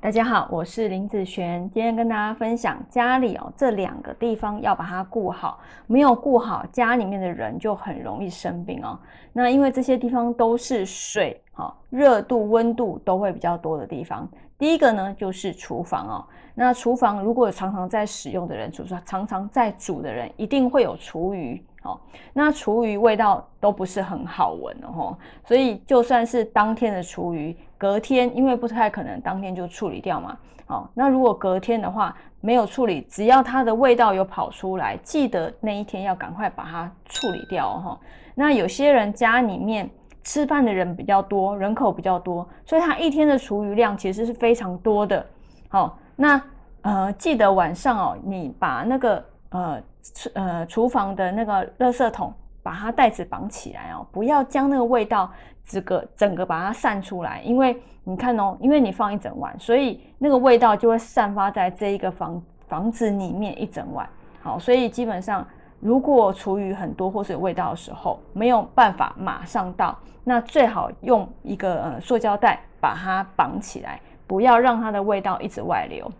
大家好，我是林子璇，今天跟大家分享家里这两个地方要把它顾好，没有顾好，家里面的人就很容易生病哦。那因为这些地方都是水、热度、温度都会比较多的地方。第一个呢就是厨房哦，那厨房如果常常在使用的人，常常在煮的人，一定会有厨余。那厨余味道都不是很好闻哦，所以就算是当天的厨余，隔天因为不太可能当天就处理掉嘛，那如果隔天的话没有处理，只要它的味道有跑出来，记得那一天要赶快把它处理掉哦。那有些人家里面吃饭的人比较多，人口比较多，所以他一天的厨余量其实是非常多的。那记得晚上你把那个厨房的那个垃圾桶把它袋子绑起来哦，不要将那个味道整个把它散出来，因为你看哦，因为你放一整晚，所以那个味道就会散发在这一个房子里面一整晚。好，所以基本上如果厨余很多或是有味道的时候，没有办法马上倒，那最好用一个塑胶袋把它绑起来，不要让它的味道一直外流。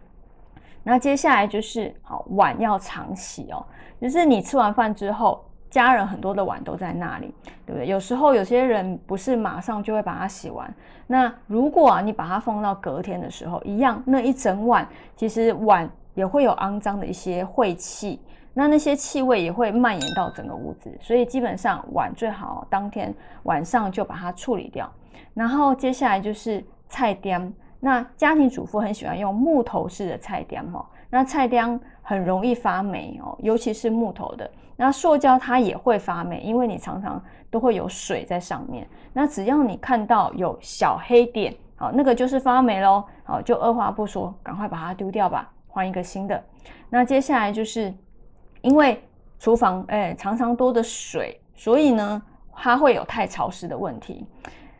那接下来就是碗要常洗哦，就是你吃完饭之后，家人很多的碗都在那里，对不对？有时候有些人不是马上就会把它洗完，那如果你把它放到隔天的时候，一样那一整碗，其实碗也会有肮脏的一些晦气，那些气味也会蔓延到整个屋子，所以基本上碗最好当天晚上就把它处理掉。然后接下来就是菜单，那家庭主妇很喜欢用木头式的菜单哦，那菜单很容易发霉哦，尤其是木头的。那塑胶它也会发霉，因为你常常都会有水在上面。那只要你看到有小黑点，好，那个就是发霉咯，好，就二话不说，赶快把它丢掉吧，换一个新的。那接下来就是因为厨房常常多的水，所以呢它会有太潮湿的问题。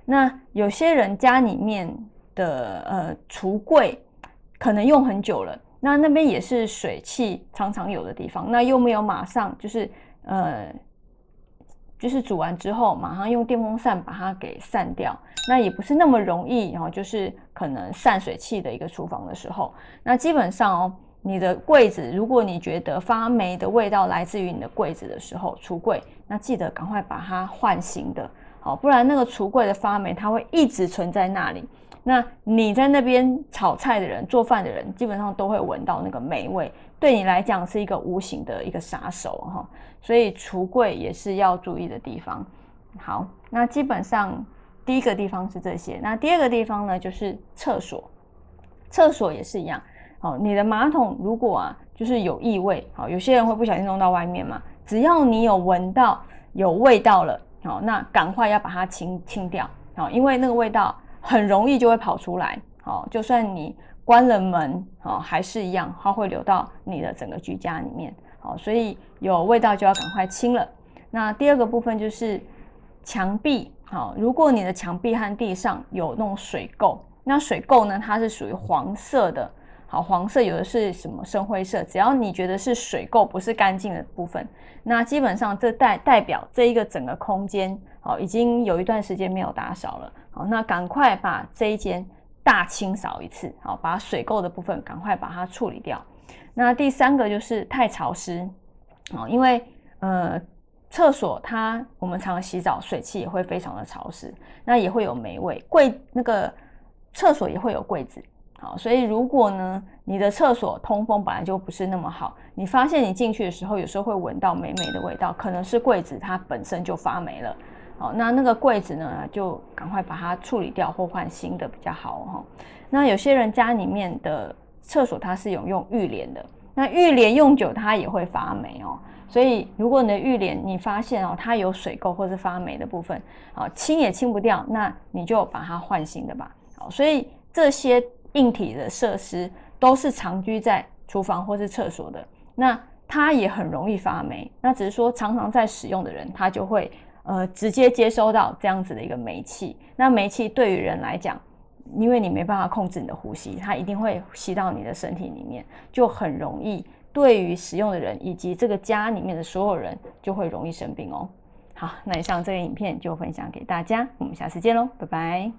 那有些人家里面的橱柜可能用很久了，那边也是水汽常常有的地方，那又没有马上就是煮完之后马上用电风扇把它给散掉，那也不是那么容易哦，就是可能散水汽的一个厨房的时候，那基本上哦，你的柜子如果你觉得发霉的味道来自于你的柜子的时候，橱柜那记得赶快把它换新的，好，不然那个橱柜的发霉它会一直存在那里，那你在那边炒菜的人、做饭的人基本上都会闻到那个霉味，对你来讲是一个无形的一个杀手，所以橱柜也是要注意的地方。好，那基本上第一个地方是这些，那第二个地方呢就是厕所，厕所也是一样，你的马桶如果就是有异味，有些人会不小心弄到外面嘛，只要你有闻到有味道了，那赶快要把它清掉，因为那个味道很容易就会跑出来，就算你关了门还是一样，它会流到你的整个居家里面，所以有味道就要赶快清了。那第二个部分就是墙壁，如果你的墙壁和地上有那种水垢，那水垢呢它是属于黄色的，好，黄色有的是什么深灰色，只要你觉得是水垢不是干净的部分，那基本上这代表这一个整个空间已经有一段时间没有打扫了，好，那赶快把这一间大清扫一次，好，把水垢的部分赶快把它处理掉。那第三个就是太潮湿，因为厕所它我们常洗澡，水汽也会非常的潮湿，那也会有霉味，那个厕所也会有柜子，好，所以如果呢你的厕所通风本来就不是那么好，你发现你进去的时候有时候会闻到霉霉的味道，可能是柜子它本身就发霉了，好，那个柜子呢就赶快把它处理掉或换新的比较好。那有些人家里面的厕所它是有用浴帘的，那浴帘用久它也会发霉哦，所以如果你的浴帘你发现它有水垢或是发霉的部分，好，清也清不掉，那你就把它换新的吧，好，所以这些硬体的设施都是常居在厨房或是厕所的，那它也很容易发霉，那只是说常常在使用的人他就会直接接收到这样子的一个霉气，那霉气对于人来讲，因为你没办法控制你的呼吸，它一定会吸到你的身体里面，就很容易对于使用的人以及这个家里面的所有人就会容易生病哦。好，那以上这个影片就分享给大家，我们下次见咯，拜拜。